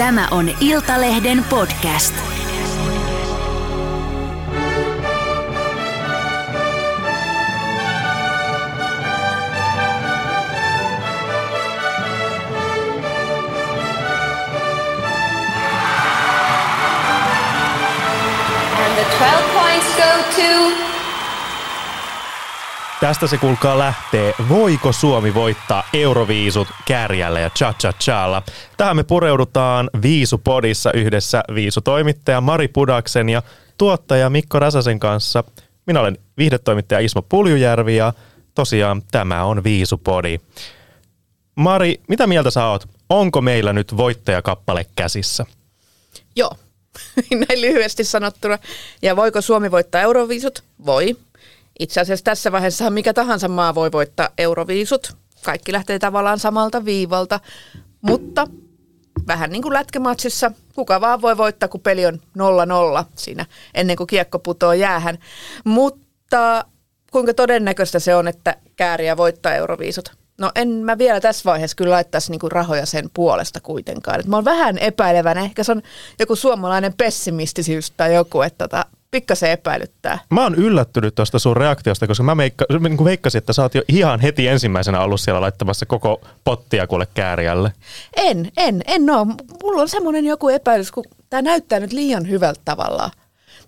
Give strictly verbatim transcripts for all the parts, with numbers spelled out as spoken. Tämä on Iltalehden podcast. Tästä se kuulkaa lähtee. Voiko Suomi voittaa euroviisut Käärijällä ja cha-cha-challa? Tähän me pureudutaan Viisupodissa yhdessä viisutoimittaja Mari Pudaksen ja tuottaja Mikko Räsäsen kanssa. Minä olen viihdetoimittaja Ismo Puljujärvi ja tosiaan tämä on Viisupodi. Mari, mitä mieltä sä oot? Onko meillä nyt voittajakappale käsissä? Joo, näin lyhyesti sanottuna. Ja voiko Suomi voittaa euroviisut? Voi. Itse asiassa tässä vaiheessa mikä tahansa maa voi voittaa euroviisut. Kaikki lähtee tavallaan samalta viivalta, mutta vähän niin kuin lätkämatsissa, kuka vaan voi voittaa, kun peli on nolla nolla siinä ennen kuin kiekko putoo jäähän. Mutta kuinka todennäköistä se on, että Käärijä voittaa euroviisut? No en mä vielä tässä vaiheessa kyllä laittaisi niinku rahoja sen puolesta kuitenkaan. Et mä oon vähän epäilevänä, ehkä se on joku suomalainen pessimistisyys tai joku, että tota... pikkasen epäilyttää. Mä oon yllättynyt tuosta sun reaktiosta, koska mä meikka, niin veikkasin, että sä oot jo ihan heti ensimmäisenä ollut siellä laittamassa koko pottia kuule Käärijälle. En, en, en oo. Mulla on semmoinen joku epäilys, kun tää näyttää nyt liian hyvältä tavallaan.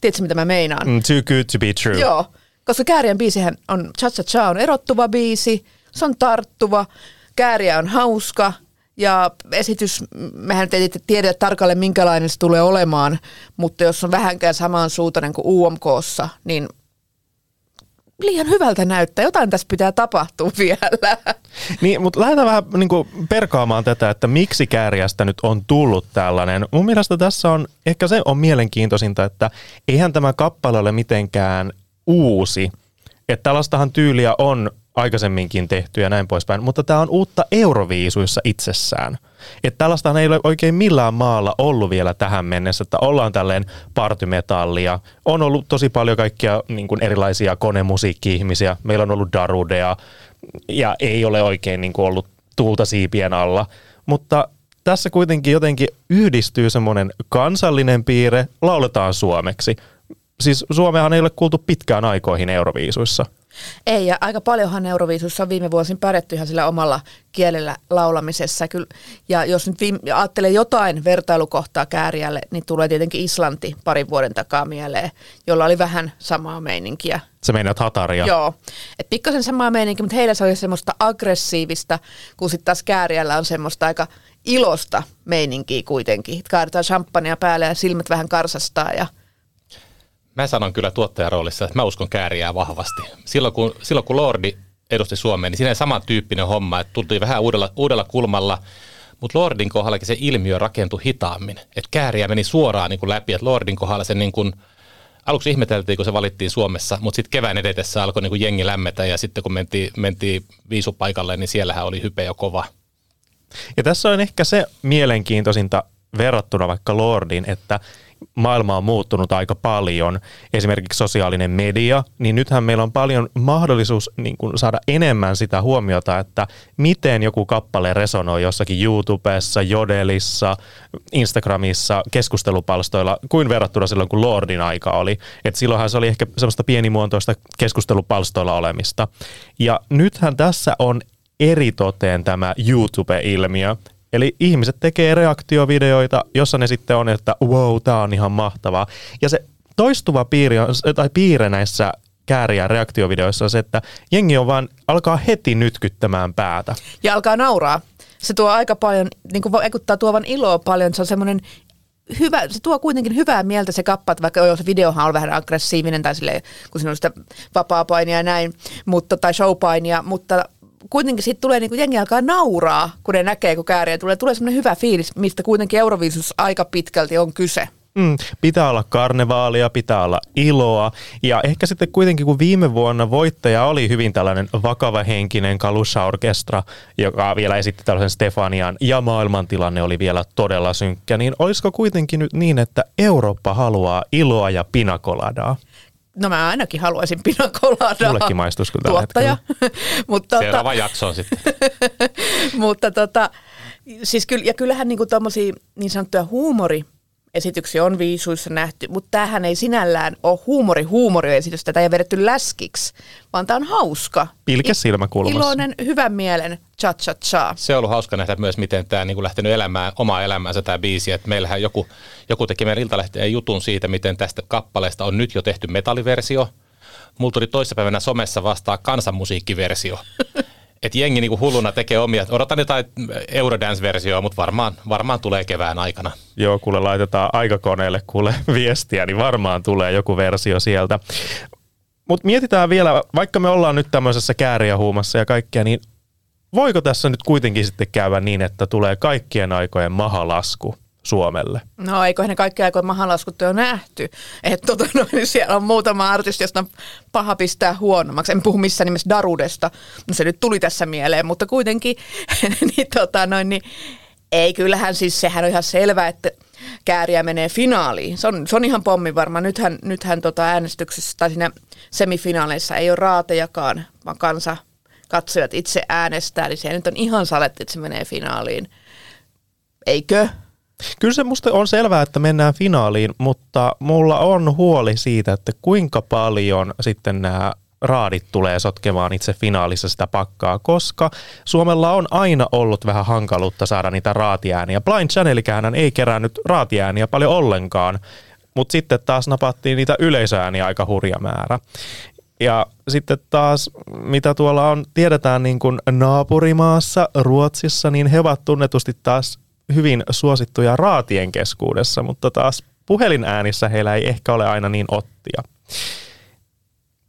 Tiedätkö, mitä mä meinaan? Mm, too good to be true. Joo, koska Käärijän biisihän on, cha-cha-cha on erottuva biisi, se on tarttuva, Käärijä on hauska. Ja esitys, mehän nyt ei tiedä tarkalleen minkälainen se tulee olemaan, mutta jos on vähänkään samansuuntainen kuin U M K:ssa, niin liian hyvältä näyttää. Jotain tässä pitää tapahtua vielä. Niin, mutta lähdetään vähän niin kuin perkaamaan tätä, että miksi Käärijästä nyt on tullut tällainen. Mun mielestä tässä on, ehkä se on mielenkiintoisinta, että eihän tämä kappale ole mitenkään uusi. Että tällaistahan tyyliä on aikaisemminkin tehty ja näin poispäin, mutta tämä on uutta euroviisuissa itsessään. Että tällaista ei ole oikein millään maalla ollut vielä tähän mennessä, että ollaan tälleen partymetallia. On ollut tosi paljon kaikkia niin kuin erilaisia konemusiikki-ihmisiä, meillä on ollut darudea ja ei ole oikein niin kuin ollut tuulta siipien alla, mutta tässä kuitenkin jotenkin yhdistyy semmoinen kansallinen piirre, lauletaan suomeksi. Siis Suomeahan ei ole kuultu pitkään aikoihin euroviisuissa. Ei, ja aika paljonhan euroviisuissa on viime vuosin pärjätty ihan sillä omalla kielellä laulamisessa. Kyllä, ja jos nyt viime, ajattelee jotain vertailukohtaa Käärijälle, niin tulee tietenkin Islanti parin vuoden takaa mieleen, jolla oli vähän samaa meininkiä. Se meinaat Hataria. Joo, että pikkasen samaa meininkiä, mutta heillä se oli semmoista aggressiivista, kun sitten taas Käärijällä on semmoista aika ilosta meininkiä kuitenkin. Kaadetaan champagnea päälle ja silmät vähän karsastaa ja... Mä sanon kyllä tuottajaroolissa, että mä uskon Käärijää vahvasti. Silloin kun, silloin kun Lordi edusti Suomea, niin siinä ei samantyyppinen homma, että tultiin vähän uudella, uudella kulmalla, mutta Lordin kohdallakin se ilmiö rakentui hitaammin. Että Käärijä meni suoraan niin kuin läpi, että Lordin kohdalla se niin kuin, aluksi ihmeteltiin, kun se valittiin Suomessa, mutta sitten kevään edetessä alkoi niin kuin jengi lämmetä ja sitten kun mentiin, mentiin viisupaikalle, niin siellähän oli hype jo kova. Ja tässä on ehkä se mielenkiintoisinta verrattuna vaikka Lordin, että maailma on muuttunut aika paljon, esimerkiksi sosiaalinen media, niin nythän meillä on paljon mahdollisuus niin kuin saada enemmän sitä huomiota, että miten joku kappale resonoi jossakin YouTubessa, Jodelissa, Instagramissa, keskustelupalstoilla, kuin verrattuna silloin, kun Lordin aika oli. Et silloinhan se oli ehkä semmoista pienimuotoista keskustelupalstoilla olemista. Ja nythän tässä on eritoten tämä YouTube-ilmiö. Eli ihmiset tekee reaktiovideoita, jossa ne sitten on, että wow, tää on ihan mahtavaa. Ja se toistuva piiri on, tai piirre näissä Käärijän reaktiovideoissa on se, että jengi on vaan, alkaa heti nytkyttämään päätä. Ja alkaa nauraa. Se tuo aika paljon, niin kuin vaikuttaa tuovan iloa paljon, se on semmoinen hyvä, se tuo kuitenkin hyvää mieltä se kappat, vaikka joo, se videohan on vähän aggressiivinen, tai silleen, kun siinä on sitä vapaapainia ja näin, mutta, tai showpainia, mutta... kuitenkin siitä tulee, niin kuin jengi alkaa nauraa, kun ne näkee, kun Käärijä tulee. Tulee semmoinen hyvä fiilis, mistä kuitenkin euroviisussa aika pitkälti on kyse. Mm, pitää olla karnevaalia, pitää olla iloa. Ja ehkä sitten kuitenkin, kun viime vuonna voittaja oli hyvin tällainen vakavahenkinen Kalusha-orkestra, joka vielä esitti tällaisen Stefanian, ja maailmantilanne oli vielä todella synkkä, niin olisiko kuitenkin nyt niin, että Eurooppa haluaa iloa ja pinakoladaa? No mä ainakin haluaisin pinakoladaa. Mullekin maistus kyllä tällä hetkellä. Tuottaja. Seuraava jakso on sitten. Mutta tota, Siis kyllä, ja kyllähän niinku tommosia niin sanottuja huumoriesityksiä on viisuissa nähty, mutta tämähän ei sinällään ole huumori huumoriesitystä. Tätä ei vedetty läskiksi, vaan tämä on hauska. Pilke silmäkulmassa. Iloinen, hyvän mielen, cha-cha-cha. Se on ollut hauska nähdä myös, miten tämä on niinku lähtenyt elämään, omaa elämäänsä tämä biisi. Et meillähän joku, joku teki meidän Iltalehteen jutun siitä, miten tästä kappaleesta on nyt jo tehty metalliversio. Mulla tuli toissapäivänä somessa vastaan kansanmusiikkiversio. Että jengi niinku hulluna tekee omia. Odotan jotain Eurodance-versioa, mutta varmaan, varmaan tulee kevään aikana. Joo, kuule laitetaan aikakoneelle kuule viestiä, niin varmaan tulee joku versio sieltä. Mutta mietitään vielä, vaikka me ollaan nyt tämmöisessä kääriähuumassa ja kaikkea, niin voiko tässä nyt kuitenkin sitten käydä niin, että tulee kaikkien aikojen mahalasku Suomelle? No eiköhän ne kaikki aikojen mahalaskut jo nähty. Että tota, no, niin siellä on muutama artisti, josta paha pistää huonommaksi. En puhu missään nimessä Darudesta, no se nyt tuli tässä mieleen, mutta kuitenkin, niin, tota, noin, niin ei kyllähän siis, sehän on ihan selvää, että Käärijä menee finaaliin. Se on, se on ihan pommi varma. Nythän, nythän tota äänestyksessä tai siinä semifinaaleissa ei ole raatejakaan, vaan kansa katsojat itse äänestää. Eli se nyt on ihan saletti, että se menee finaaliin. Eikö? Kyllä se musta on selvää, että mennään finaaliin, mutta mulla on huoli siitä, että kuinka paljon sitten nämä raadit tulee sotkemaan itse finaalissa sitä pakkaa, koska Suomella on aina ollut vähän hankaluutta saada niitä raatiääniä. Blind Channelikähän ei kerännyt raatiääniä paljon ollenkaan, mutta sitten taas napattiin niitä yleisöääniä aika hurja määrä. Ja sitten taas, mitä tuolla on, tiedetään niin kuin naapurimaassa, Ruotsissa, niin he ovat tunnetusti taas hyvin suosittuja raatien keskuudessa, mutta taas puhelinäänissä heillä ei ehkä ole aina niin ottia.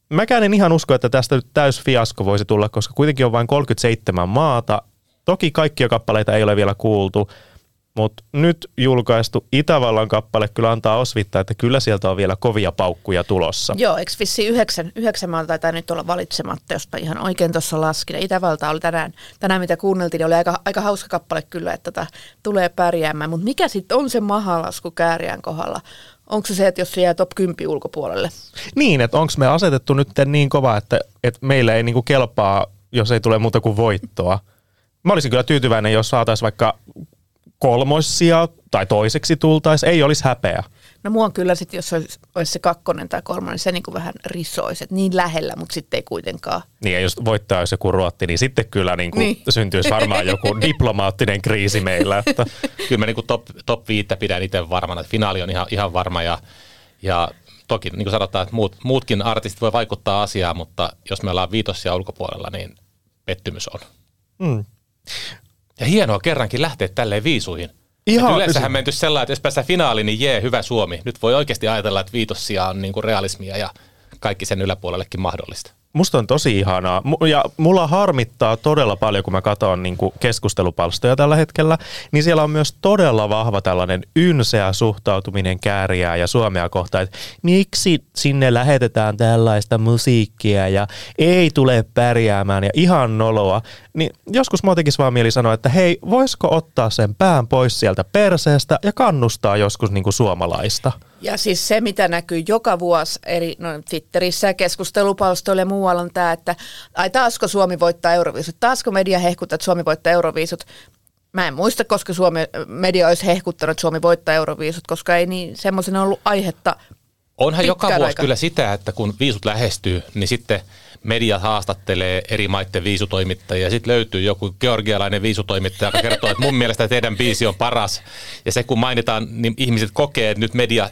Mäkään en ihan usko, että tästä nyt täysfiasko voisi tulla, koska kuitenkin on vain kolmekymmentäseitsemän maata. Toki kaikkia kappaleita ei ole vielä kuultu, mutta nyt julkaistu Itävallan kappale kyllä antaa osvittaa, että kyllä sieltä on vielä kovia paukkuja tulossa. Joo, eikö vissiin yhdeksän, yhdeksän maata taitaa nyt olla valitsematta, josta ihan oikein tuossa laskin. Itävalta oli tänään, tänään mitä kuunneltiin, oli aika, aika hauska kappale kyllä, että tota, tulee pärjäämään. Mutta mikä sitten on se mahalasku Käärijän kohdalla? Onko se se, että jos se jää top kymmenen ulkopuolelle? Niin, että onko me asetettu nyt niin kova, että, että meillä ei niinku kelpaa, jos ei tule muuta kuin voittoa. Mä olisin kyllä tyytyväinen, jos saataisiin vaikka kolmosia tai toiseksi tultaisiin, ei olisi häpeä. No mua on kyllä sitten, jos olisi, olisi se kakkonen tai kolmonen, niin se niin kuin vähän risoisi, että niin lähellä, mutta sitten ei kuitenkaan. Niin ja jos voittaa jos joku Ruotti, niin sitten kyllä niin kuin niin syntyisi varmaan joku diplomaattinen kriisi meillä. Että. Kyllä mä niin kuin top, top viittä pidän itse varmana, että finaali on ihan, ihan varma ja, ja toki niin kuin sanotaan, että muut, muutkin artistit voi vaikuttaa asiaan, mutta jos me ollaan viitossia ulkopuolella, niin pettymys on. Mm. Ja hienoa kerrankin lähteä tälleen viisuihin. Ihan yleensähän menty sellainen, että jos päästään finaaliin, niin jee, hyvä Suomi. Nyt voi oikeasti ajatella, että viitossia on niinku realismia ja kaikki sen yläpuolellekin mahdollista. Musta on tosi ihanaa. Ja mulla harmittaa todella paljon, kun mä katson niinku keskustelupalstoja tällä hetkellä, niin siellä on myös todella vahva tällainen ynseä suhtautuminen Käärijää ja Suomea kohtaan, että miksi sinne lähetetään tällaista musiikkia ja ei tule pärjäämään ja ihan noloa. Niin joskus mä tekis vaan mieli sanoa, että hei, voisiko ottaa sen pään pois sieltä perseestä ja kannustaa joskus niinku suomalaista. Ja siis se, mitä näkyy joka vuosi eri no, Twitterissä ja keskustelupalstoilla ja muualla on tämä, että ai taasko Suomi voittaa Euroviisut, taasko media hehkuttaa, että Suomi voittaa Euroviisut. Mä en muista, koska Suomi, media olisi hehkuttanut, että Suomi voittaa Euroviisut, koska ei niin semmoisena ollut aihetta. Onhan joka vuosi aika kyllä sitä, että kun viisut lähestyy, niin sitten media haastattelee eri maiden viisutoimittajia. Sitten löytyy joku georgialainen viisutoimittaja, joka kertoo, että mun mielestä teidän biisi on paras. Ja se kun mainitaan, niin ihmiset kokee, että nyt media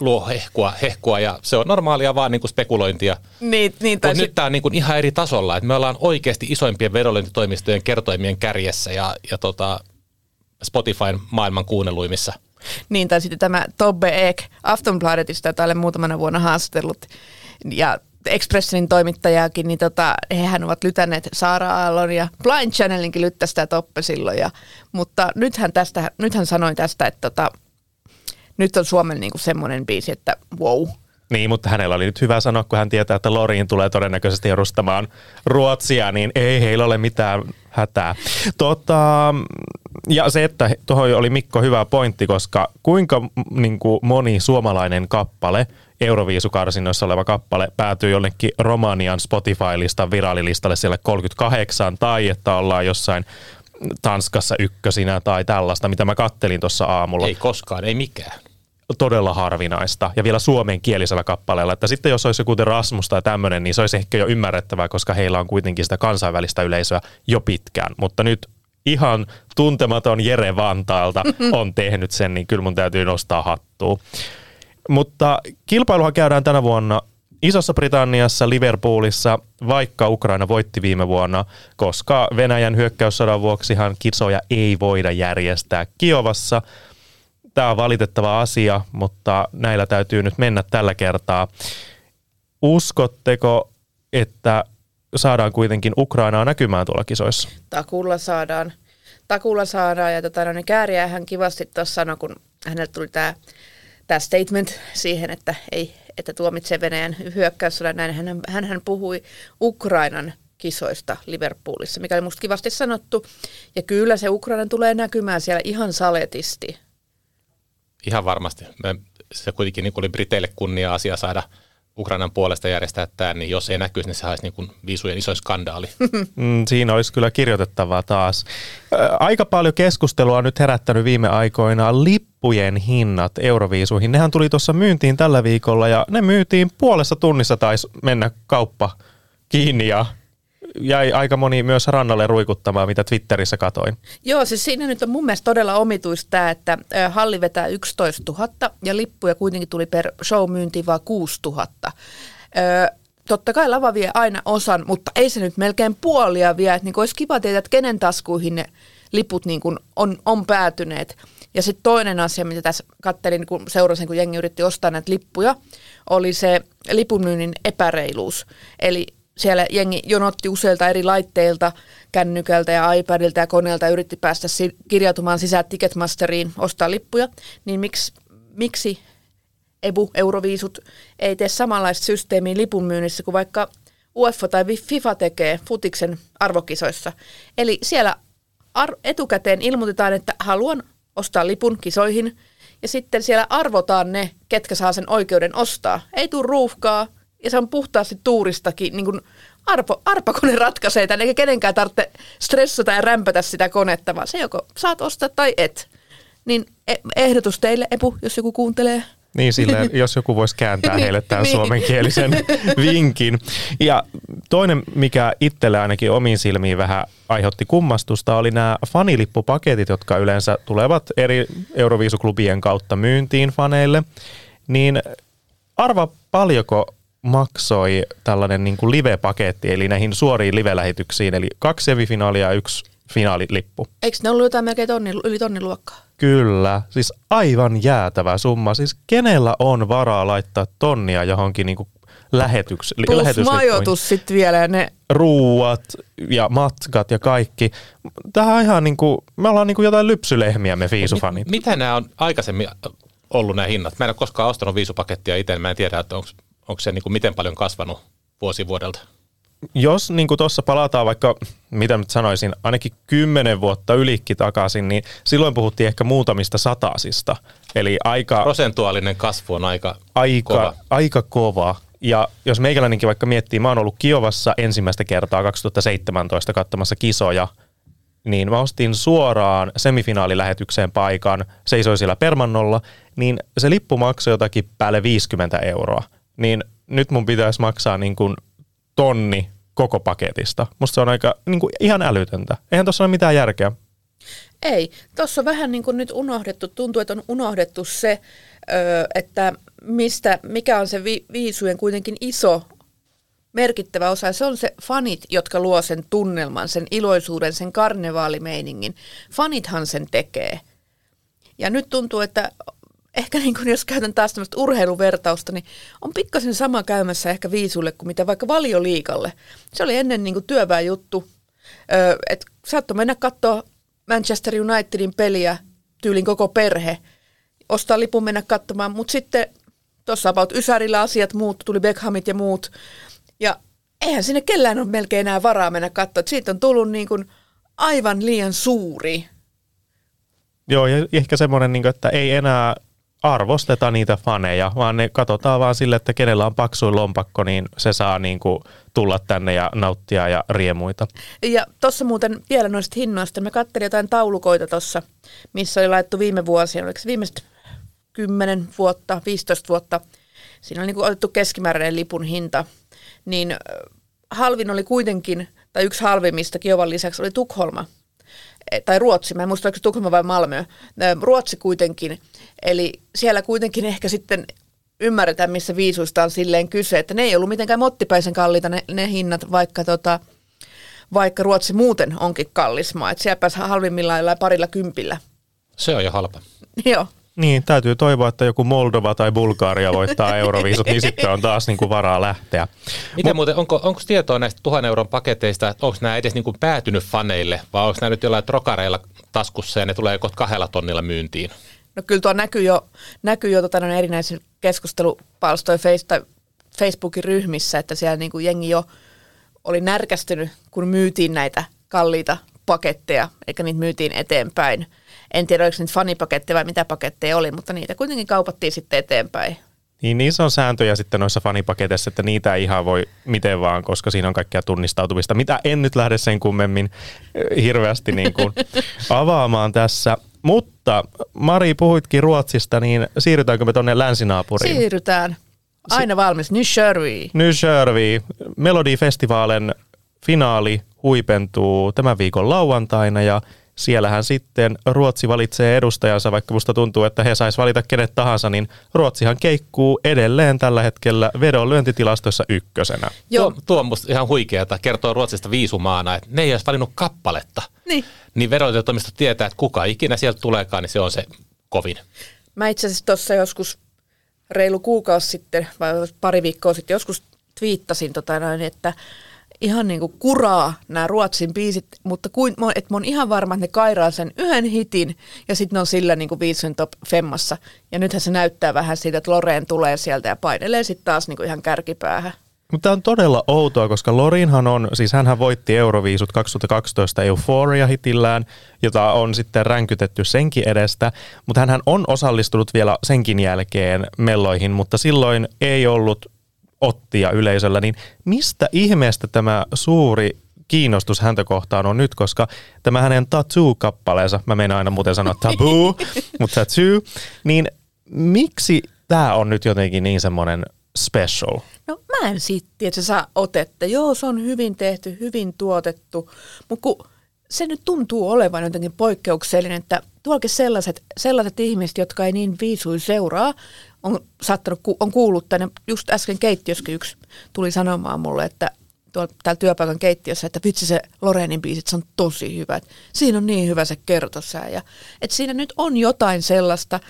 luo hehkua, hehkua ja se on normaalia vaan niin kuin spekulointia. Niin, niin, mutta nyt tämä on niin kuin ihan eri tasolla, että me ollaan oikeasti isoimpien vedonlyöntitoimistojen kertoimien kärjessä ja, ja tota Spotifyn maailman kuunneluimissa. Niin, tai sitten tämä Tobbe Ek Aftonbladetista, jota olen muutamana vuonna haastatellut, ja Expressenin toimittajaakin, niin tota, hehän ovat lytänneet Saara Aallon ja Blind Channelinkin lyttäsi sitä Toppe silloin. Ja, mutta nythän, tästä, nythän sanoin tästä, että tota, nyt on Suomen niinku semmoinen biisi, että wow. Niin, mutta hänellä oli nyt hyvä sanoa, kun hän tietää, että Loriin tulee todennäköisesti edustamaan Ruotsia, niin ei heillä ole mitään hätää. Tota, ja se, että tuohon oli Mikko hyvä pointti, koska kuinka niin kuin moni suomalainen kappale, Euroviisukarsinnoissa oleva kappale, päätyy jonnekin Romanian Spotify-listan virallilistalle siellä kolmekymmentäkahdeksan, tai että ollaan jossain Tanskassa ykkösinä tai tällaista, mitä mä kattelin tuossa aamulla. Ei koskaan, ei mikään. Todella harvinaista. Ja vielä suomenkielisellä kappaleella. Että sitten jos olisi joku Rasmus tai tämmöinen, niin se olisi ehkä jo ymmärrettävää, koska heillä on kuitenkin sitä kansainvälistä yleisöä jo pitkään. Mutta nyt ihan tuntematon Jere Vantaalta on tehnyt sen, niin kyllä mun täytyy nostaa hattua. Mutta kilpailuhan käydään tänä vuonna Isossa Britanniassa, Liverpoolissa, vaikka Ukraina voitti viime vuonna, koska Venäjän hyökkäyssodan vuoksihan kisoja ei voida järjestää Kiovassa. Tämä on valitettava asia, mutta näillä täytyy nyt mennä tällä kertaa. Uskotteko, että saadaan kuitenkin Ukrainaa näkymään tuolla kisoissa? Takuulla saadaan. Takuulla saadaan. Ja tota, no, niin Käärijä hän kivasti tuossa sanoi, kun hänelle tuli tämä Tämä statement siihen, että, ei, että tuomitsee Venäjän hyökkäyssodan, näin hän, hän, hän puhui Ukrainan kisoista Liverpoolissa, mikä oli musta kivasti sanottu. Ja kyllä se Ukraina tulee näkymään siellä ihan saletisti. Ihan varmasti. Me, se kuitenkin niin oli Briteille kunnia-asia saada Ukrainan puolesta järjestää tämä, niin jos ei näkyisi, niin se haisi niin kuin viisujen iso skandaali. Siinä olisi kyllä kirjoitettavaa taas. Aika paljon keskustelua on nyt herättänyt viime aikoina lippujen hinnat euroviisuihin. Nehän tuli tuossa myyntiin tällä viikolla ja ne myytiin puolessa tunnissa, taisi mennä kauppa kiinni ja jäi aika moni myös rannalle ruikuttamaan, mitä Twitterissä katoin. Joo, siis siinä nyt on mun mielestä todella omituista tämä, että halli vetää yksitoistatuhatta ja lippuja kuitenkin tuli per show myyntiin vaan kuusituhatta. Öö, totta kai lava vie aina osan, mutta ei se nyt melkein puolia vie. Niin olisi kiva tietää, että kenen taskuihin ne liput niin kun on, on päätyneet. Ja sitten toinen asia, mitä tässä kattelin, kun seurasin, kun jengi yritti ostaa näitä lippuja, oli se lipunmyynnin epäreiluus. Eli siellä jengi jonotti useilta eri laitteilta, kännykältä ja iPadilta ja koneelta, yritti päästä kirjautumaan sisään Ticketmasteriin, ostaa lippuja. Niin miksi, miksi E B U, Euroviisut, ei tee samanlaista systeemiä lipunmyynnissä kuin vaikka UEFA tai FIFA tekee futiksen arvokisoissa? Eli siellä ar- etukäteen ilmoitetaan, että haluan ostaa lipun kisoihin, ja sitten siellä arvotaan ne, ketkä saa sen oikeuden ostaa. Ei tule ruuhkaa. Ja se on puhtaasti tuuristakin, niin kuin arpo, arpakone ratkaisee tämän, eikä kenenkään tarvitse stressata ja rämpätä sitä konetta, vaan se joko saat ostaa tai et. Niin ehdotus teille, E B U, jos joku kuuntelee. Niin silleen, jos joku voisi kääntää heille tämän niin suomenkielisen vinkin. Ja toinen, mikä itselle ainakin omiin silmiin vähän aiheutti kummastusta, oli nämä fanilippupaketit, jotka yleensä tulevat eri Euroviisuklubien kautta myyntiin faneille. Niin arva paljonko maksoi tällainen niin kuin live-paketti, eli näihin suoriin live-lähetyksiin, eli kaksi semifinaalia ja yksi finaalilippu. Eikö ne ollut jotain melkein tonni, yli tonnin luokkaa? Kyllä, siis aivan jäätävä summa. Siis kenellä on varaa laittaa tonnia johonkin niin kuin lähetyks, plus lähetyslippuihin? Majoitus sitten vielä ne. Ruuat ja matkat ja kaikki. Tähän ihan niin kuin, me ollaan niin kuin jotain lypsylehmiä me viisufanit. M- mitä nämä on aikaisemmin ollut nämä hinnat? Mä en ole koskaan ostanut viisupakettia itse, mä en tiedä, että onko Onko se niin kuin miten paljon kasvanut vuosi vuodelta? Jos niin kuin tuossa palataan vaikka, mitä nyt sanoisin, ainakin kymmenen vuotta ylikin takaisin, niin silloin puhuttiin ehkä muutamista satasista. Eli aika prosentuaalinen kasvu on aika, aika kova. Aika kova. Ja jos meikäläinenkin vaikka miettii, mä oon ollut Kiovassa ensimmäistä kertaa kaksituhattaseitsemäntoista katsomassa kisoja, niin mä ostin suoraan semifinaalilähetykseen paikan, seisoi siellä permannolla, niin se lippu maksoi jotakin päälle viisikymmentä euroa. Niin nyt mun pitäisi maksaa niin kuin tonni koko paketista. Musta se on aika niin kuin ihan älytöntä. Eihän tuossa ole mitään järkeä. Ei. Tuossa on vähän niin kuin nyt unohdettu, tuntuu, että on unohdettu se, että mistä, mikä on se viisujen kuitenkin iso merkittävä osa. Se on se fanit, jotka luo sen tunnelman, sen iloisuuden, sen karnevaalimeiningin. Fanithan sen tekee. Ja nyt tuntuu, että ehkä niin kun jos käytän taas tämmöistä urheiluvertausta, niin on pikkasen sama käymässä ehkä viisuille kuin mitä vaikka Valioliigalle. Se oli ennen niin kuin työväenjuttu, että saattoi mennä katsoa Manchester Unitedin peliä, tyylin koko perhe, ostaa lipun mennä katsomaan, mutta sitten tuossa about ysärillä asiat muut, tuli Beckhamit ja muut, ja eihän sinne kellään ole melkein enää varaa mennä katsoa, että siitä on tullut niin kuin aivan liian suuri. Joo, ja ehkä semmoinen, että ei enää arvosteta niitä faneja, vaan ne katsotaan vaan sille, että kenellä on paksuin lompakko, niin se saa niin kuin tulla tänne ja nauttia ja riemuita. Ja tuossa muuten vielä noista hinnoista. Mä katselin jotain taulukoita tuossa, missä oli laittu viime vuosina, oliko se viimeiset kymmenen vuotta, viisitoista vuotta. Siinä oli niin kuin otettu keskimääräinen lipun hinta. Niin halvin oli kuitenkin, tai yksi halvimmista Kiovan lisäksi oli Tukholma. Tai Ruotsi, mä en muista, oliko Tukholma vai Malmö. Ruotsi kuitenkin, eli siellä kuitenkin ehkä sitten ymmärretään, missä viisuista on silleen kyse, että ne ei ollut mitenkään mottipäisen kalliita ne, ne hinnat, vaikka, tota, vaikka Ruotsi muuten onkin kallis maa. Että siellä pääsi halvimmillaan jollain parilla kympillä. Se on jo halpa. Joo. Niin, täytyy toivoa, että joku Moldova tai Bulgaria voittaa euroviisut, niin sitten on taas niinku varaa lähteä. Miten Mut, muuten, onko, onko tietoa näistä tuhannen euron paketeista, että onko nämä edes niinku päätynyt faneille, vai onko nämä nyt jollain trokareilla taskussa ja ne tulee kohta kahdella tonnilla myyntiin? No kyllä tuo näkyy jo, näkyy jo tota, erinäisiä keskustelupalstoja face, Facebookin ryhmissä, että siellä niinku jengi jo oli närkästynyt, kun myytiin näitä kalliita paketteja, eikä niitä myytiin eteenpäin. En tiedä, oliko niitä fanipaketteja vai mitä paketteja oli, mutta niitä kuitenkin kaupattiin sitten eteenpäin. Niin, niissä on sääntöjä sitten noissa fanipaketeissa, että niitä ei ihan voi miten vaan, koska siinä on kaikkea tunnistautumista, mitä en nyt lähde sen kummemmin hirveästi niin kuin avaamaan tässä. Mutta Mari, puhuitkin Ruotsista, niin siirrytäänkö me tuonne länsinaapuriin? Siirrytään. Aina valmis. Nyt Shervi. Nyt Shervi. Melodifestivaalin finaali huipentuu tämän viikon lauantaina ja siellähän sitten Ruotsi valitsee edustajansa, vaikka musta tuntuu, että he sais valita kenet tahansa, niin Ruotsihan keikkuu edelleen tällä hetkellä vedonlyöntitilastoissa ykkösenä. Joo. Tuo, tuo on musta ihan huikeata, kertoo Ruotsista viisumaana, että ne ei olisi valinnut kappaletta. Niin. Niin vedonlyöntötoimisto tietää, että kuka ikinä sieltä tuleekaan, niin se on se kovin. Mä itse asiassa tuossa joskus reilu kuukausi sitten, vai pari viikkoa sitten joskus twiittasin, tota noin, että ihan niinku kuraa nämä Ruotsin biisit, mutta kuin, et mä oon ihan varma, että ne kairaa sen yhden hitin ja sitten ne on sillä niinku viisyn top femmassa. Ja nythän se näyttää vähän siitä, että Loreen tulee sieltä ja painelee sitten taas niinku ihan kärkipäähän. Mutta tämä on todella outoa, koska Lorinhan on, siis hänhän voitti Euroviisut kaksituhattakaksitoista Euphoria-hitillään, jota on sitten ränkytetty senkin edestä, mutta hänhän on osallistunut vielä senkin jälkeen melloihin, mutta silloin ei ollut ottia yleisöllä, niin mistä ihmeestä tämä suuri kiinnostus häntä kohtaan on nyt, koska tämä hänen Tattoo-kappaleensa, mä menen aina muuten sanoa taboo, mutta tattoo, niin miksi tämä on nyt jotenkin niin semmoinen special? No mä en siitä tiedä, että se saa otetta. Joo, se on hyvin tehty, hyvin tuotettu, mutta kun se nyt tuntuu olevan jotenkin poikkeuksellinen, että tuolkin sellaiset, sellaiset ihmiset, jotka ei niin viisui seuraa, on saattanut, on kuullut tänne, just äsken keittiössäkin yksi tuli sanomaan mulle, että tuolla, täällä työpaikan keittiössä, että vitsi se Loreenin biisit, se on tosi hyvä. Että siinä on niin hyvä se kertosää. Ja, että siinä nyt on jotain sellaista,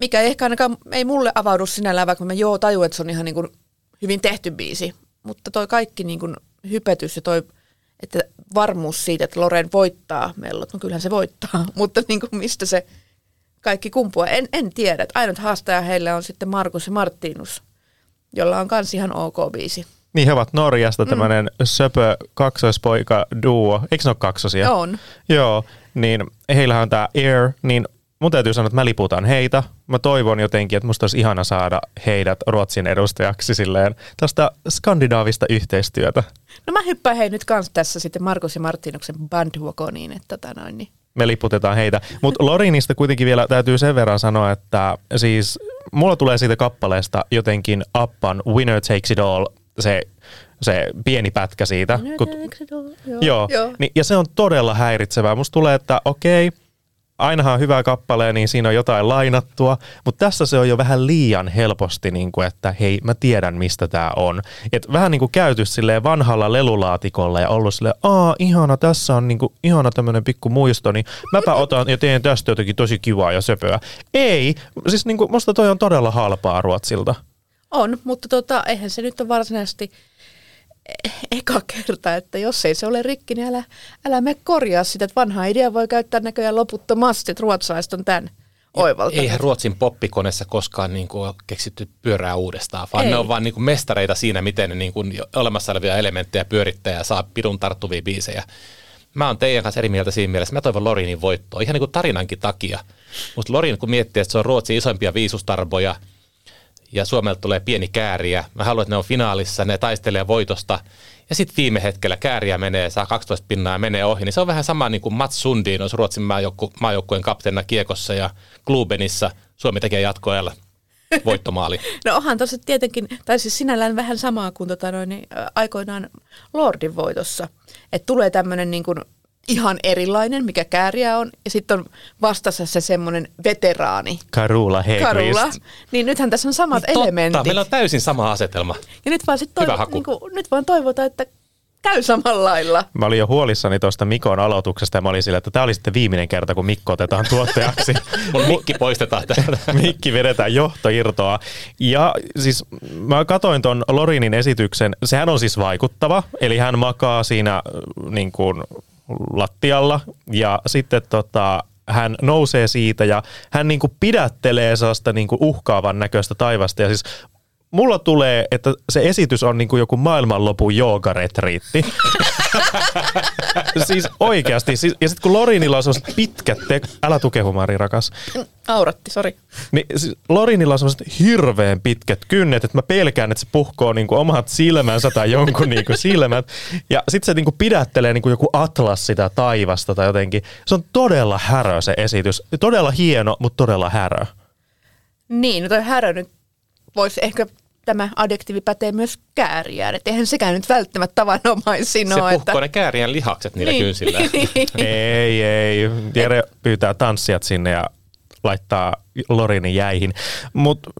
mikä ei ehkä ainakaan, ei mulle avaudu sinällään, vaikka mä joo tajun, että se on ihan niin kuin hyvin tehty biisi. Mutta toi kaikki niin kuin hypetys ja toi, että varmuus siitä, että Loreen voittaa mellot, no kyllähän se voittaa, mutta niin kuin mistä se kaikki kumpua. En, en tiedä. Ainut haastaja heillä on sitten Markus ja Martinus, jolla on kans ihan ok biisi. Niin he ovat Norjasta, tämmöinen mm. söpö kaksoispoika duo. Eikö ne ole kaksosia? On. Joo, niin heillähän on tää Air, niin mun täytyy sanoa, että mä liputan heitä. Mä toivon jotenkin, että musta olisi ihana saada heidät Ruotsin edustajaksi silleen tästä skandinaavista yhteistyötä. No mä hyppään hei nyt kans tässä sitten Markus ja Martinuksen bandwagoniin, että tota noin niin. Me liputetaan heitä. Mutta Lorinista kuitenkin vielä täytyy sen verran sanoa, että siis mulla tulee siitä kappaleesta jotenkin Appan Winner Takes It All, se, se pieni pätkä siitä. Winner kun, takes it all. Joo. joo. joo. Niin, ja se on todella häiritsevää. Musta tulee, että okei, ainahan hyvää kappalee, niin siinä on jotain lainattua, mutta tässä se on jo vähän liian helposti, niin kuin, että hei, mä tiedän mistä tää on. Et vähän niin kuin käyty silleen vanhalla lelulaatikolla ja ollut silleen, aa ihana, tässä on niin kuin, ihana tämmönen pikku muisto, niin mäpä otan ja teen tästä jotenkin tosi kivaa ja söpöä. Ei, siis niin kuin, musta toi on todella halpaa Ruotsilta. On, mutta tota, eihän se nyt ole varsinaisesti eka kerta, että jos ei se ole rikki, niin älä, älä me korjaa sitä, että vanha idea voi käyttää näköjään loputtomasti, että ruotsalaiset on tämän oivaltanut. Eihän Ruotsin poppikoneessa koskaan niin kuin ole keksitty pyörää uudestaan, vaan ei. Ne on vaan niin kuin mestareita siinä, miten ne niin kuin olemassa olevia elementtejä pyörittää ja saa pidun tarttuvia biisejä. Mä oon teidän kanssa eri mieltä siinä mielessä. Mä toivon Lorinin voittoa, ihan niin kuin tarinankin takia. Mutta Lorin, kun miettii, että se on Ruotsin isoimpia viisustarboja ja Suomelta tulee pieni Käärijä. Mä haluan, että ne on finaalissa, ne taistelee voitosta. Ja sitten viime hetkellä Käärijä menee, saa kaksitoista pinnaa ja menee ohi. Niin se on vähän sama niin kuin Mats Sundin olisi Ruotsin maajoukkueen kapteenina kiekossa ja Klubenissa Suomi tekee jatkoajalla voittomaali. No onhan tuossa tietenkin, tai siis sinällään vähän samaa kuin tota noin, aikoinaan Lordin voitossa. Että tulee tämmöinen niin kuin ihan erilainen, mikä Käärijä on, ja sitten on vastassa se semmoinen veteraani. Karula Hegqvist. Niin nythän tässä on samat niin elementit. Totta, meillä on täysin sama asetelma. Ja nyt vaan, sit toivot, niin kuin, nyt vaan toivotaan, että käy samalla lailla. Mä olin jo huolissani tuosta Mikon aloituksesta ja mä olin sillä, että tämä oli sitten viimeinen kerta, kun Mikko otetaan tuottajaksi. Mun mikki poistetaan täältä. Mikki vedetään johtoirtoa. Ja siis mä katsoin ton Lorinin esityksen. Sehän on siis vaikuttava, eli hän makaa siinä niin kuin lattialla ja sitten tota, hän nousee siitä ja hän niin kuin pidättelee sellaista niin kuin uhkaavan näköistä taivasta ja siis mulla tulee, että se esitys on niin kuin joku maailmanlopun joogaretriitti. Siis oikeasti. Siis, ja sitten kun Lorinilla on semmoiset pitkät tekstit, älä tukehu Mari, rakas. Auratti, sori. Niin, siis Lorinilla on semmoiset hirveän pitkät kynnet, että mä pelkään, että se puhkoo niin kuin omat silmänsä tai jonkun niin kuin silmät. Ja sitten se niin kuin pidättelee niin kuin joku atlas sitä taivasta tai jotenkin. Se on todella härö se esitys. Todella hieno, mutta todella härö. Niin, no toi härö nyt voisi ehkä... Tämä adjektiivi pätee myös Käärijään, että eihän sekään nyt välttämättä tavanomaisin ole. Se puhkoo että... ne Käärijän lihakset niillä niin, kynsillä. Niin. Ei, ei. Jere pyytää tanssijat sinne ja laittaa Lorinin jäihin. Mutta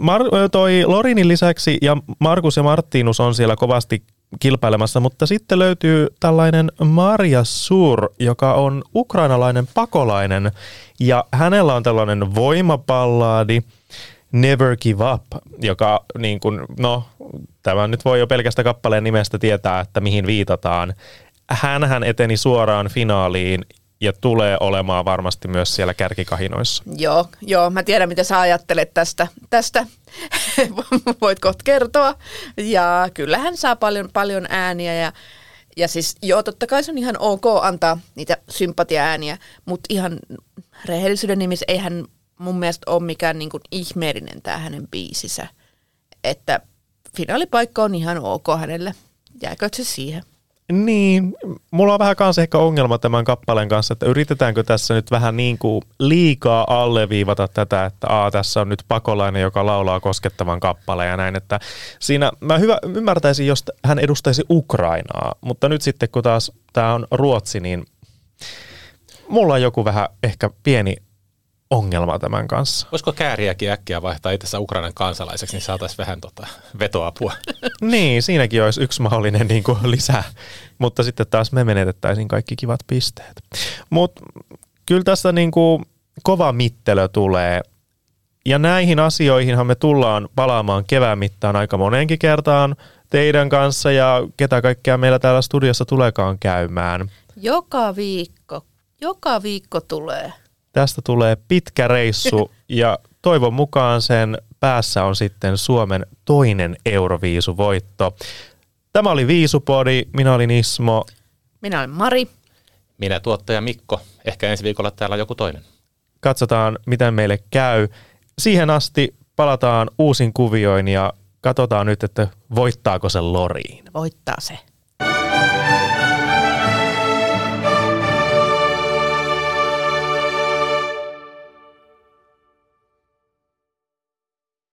Mar- toi Lorinin lisäksi ja Markus ja Martinus on siellä kovasti kilpailemassa, mutta sitten löytyy tällainen Marja Sur, joka on ukrainalainen pakolainen ja hänellä on tällainen voimapallaadi. Never Give Up, joka niin kuin, no, tämä nyt voi jo pelkästä kappaleen nimestä tietää, että mihin viitataan. Hänhän eteni suoraan finaaliin ja tulee olemaan varmasti myös siellä kärkikahinoissa. Joo, joo, mä tiedän mitä sä ajattelet tästä. tästä. Voit kohta kertoa. Ja kyllähän saa paljon, paljon ääniä ja, ja siis joo, totta kai se on ihan ok antaa niitä sympatiaääniä, mutta ihan rehellisyyden nimissä eihän mun mielestä on mikään niin kuin ihmeellinen tämä hänen biisinsä, että finaalipaikka on ihan ok hänelle. Jääkö se siihen? Niin, mulla on vähän kanssa ehkä ongelma tämän kappaleen kanssa, että yritetäänkö tässä nyt vähän niin kuin liikaa alleviivata tätä, että aa, tässä on nyt pakolainen, joka laulaa koskettavan kappaleen ja näin, että siinä mä hyvä ymmärtäisin, jos hän edustaisi Ukrainaa, mutta nyt sitten kun taas tämä on Ruotsi, niin mulla on joku vähän ehkä pieni ongelma tämän kanssa. Voisiko Kääriäkin äkkiä vaihtaa itsensä Ukrainan kansalaiseksi, niin saataisiin vähän tota vetoapua. Niin, siinäkin olisi yksi mahdollinen niin kuin lisä, mutta sitten taas me menetettäisiin kaikki kivat pisteet. Mutta kyllä tässä niin kuin kova mittelö tulee, ja näihin asioihinhan me tullaan palaamaan kevään mittaan aika moneenkin kertaan teidän kanssa, ja ketä kaikkea meillä täällä studiossa tuleekaan käymään. Joka viikko, joka viikko tulee. Tästä tulee pitkä reissu ja toivon mukaan sen päässä on sitten Suomen toinen Euroviisuvoitto. Tämä oli Viisupodi, minä olin Ismo. Minä olen Mari. Minä tuottaja Mikko. Ehkä ensi viikolla täällä on joku toinen. Katsotaan, miten meille käy. Siihen asti palataan uusin kuvioin ja katsotaan nyt, että voittaako se Loriin. Voittaa se.